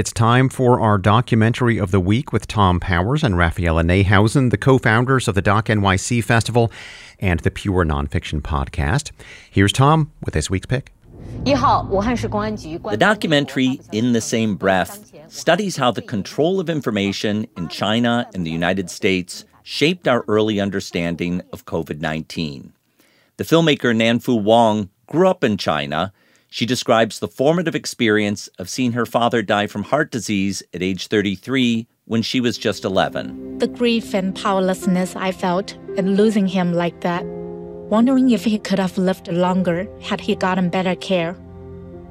It's time for our Documentary of the Week with Tom Powers and Raffaella Nehausen, the co-founders of the Doc NYC Festival and the Pure Nonfiction Podcast. Here's Tom with this week's pick. The documentary, In the Same Breath, studies how the control of information in China and the United States shaped our early understanding of COVID-19. The filmmaker Nanfu Wang grew up in China. She describes the formative experience of seeing her father die from heart disease at age 33 when she was just 11. The grief and powerlessness I felt in losing him like that. Wondering if he could have lived longer had he gotten better care.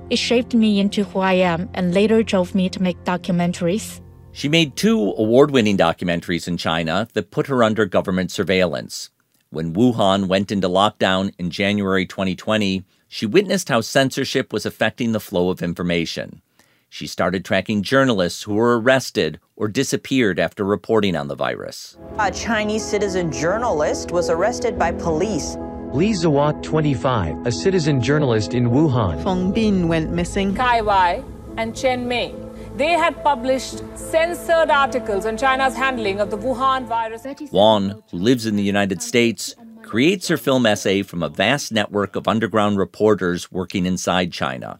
It shaped me into who I am and later drove me to make documentaries. She made 2 award-winning documentaries in China that put her under government surveillance. When Wuhan went into lockdown in January 2020, she witnessed how censorship was affecting the flow of information. She started tracking journalists who were arrested or disappeared after reporting on the virus. A Chinese citizen journalist was arrested by police. Li Ziwat, 25, a citizen journalist in Wuhan. Feng Bin went missing. Kai Wai and Chen Mei. They had published censored articles on China's handling of the Wuhan virus. Wang, who lives in the United States, creates her film essay from a vast network of underground reporters working inside China.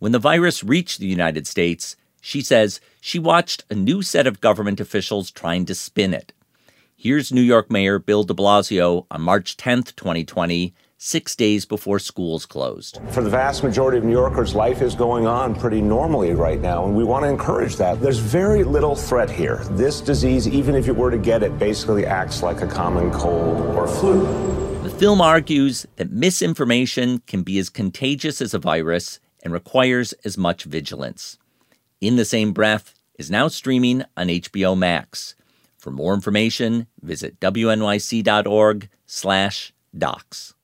When the virus reached the United States, she says she watched a new set of government officials trying to spin it. Here's New York Mayor Bill de Blasio on March 10th, 2020, 6 days before schools closed. For the vast majority of New Yorkers, life is going on pretty normally right now, and we want to encourage that. There's very little threat here. This disease, even if you were to get it, basically acts like a common cold or flu. The film argues that misinformation can be as contagious as a virus and requires as much vigilance. In the Same Breath is now streaming on HBO Max. For more information, visit wnyc.org/docs.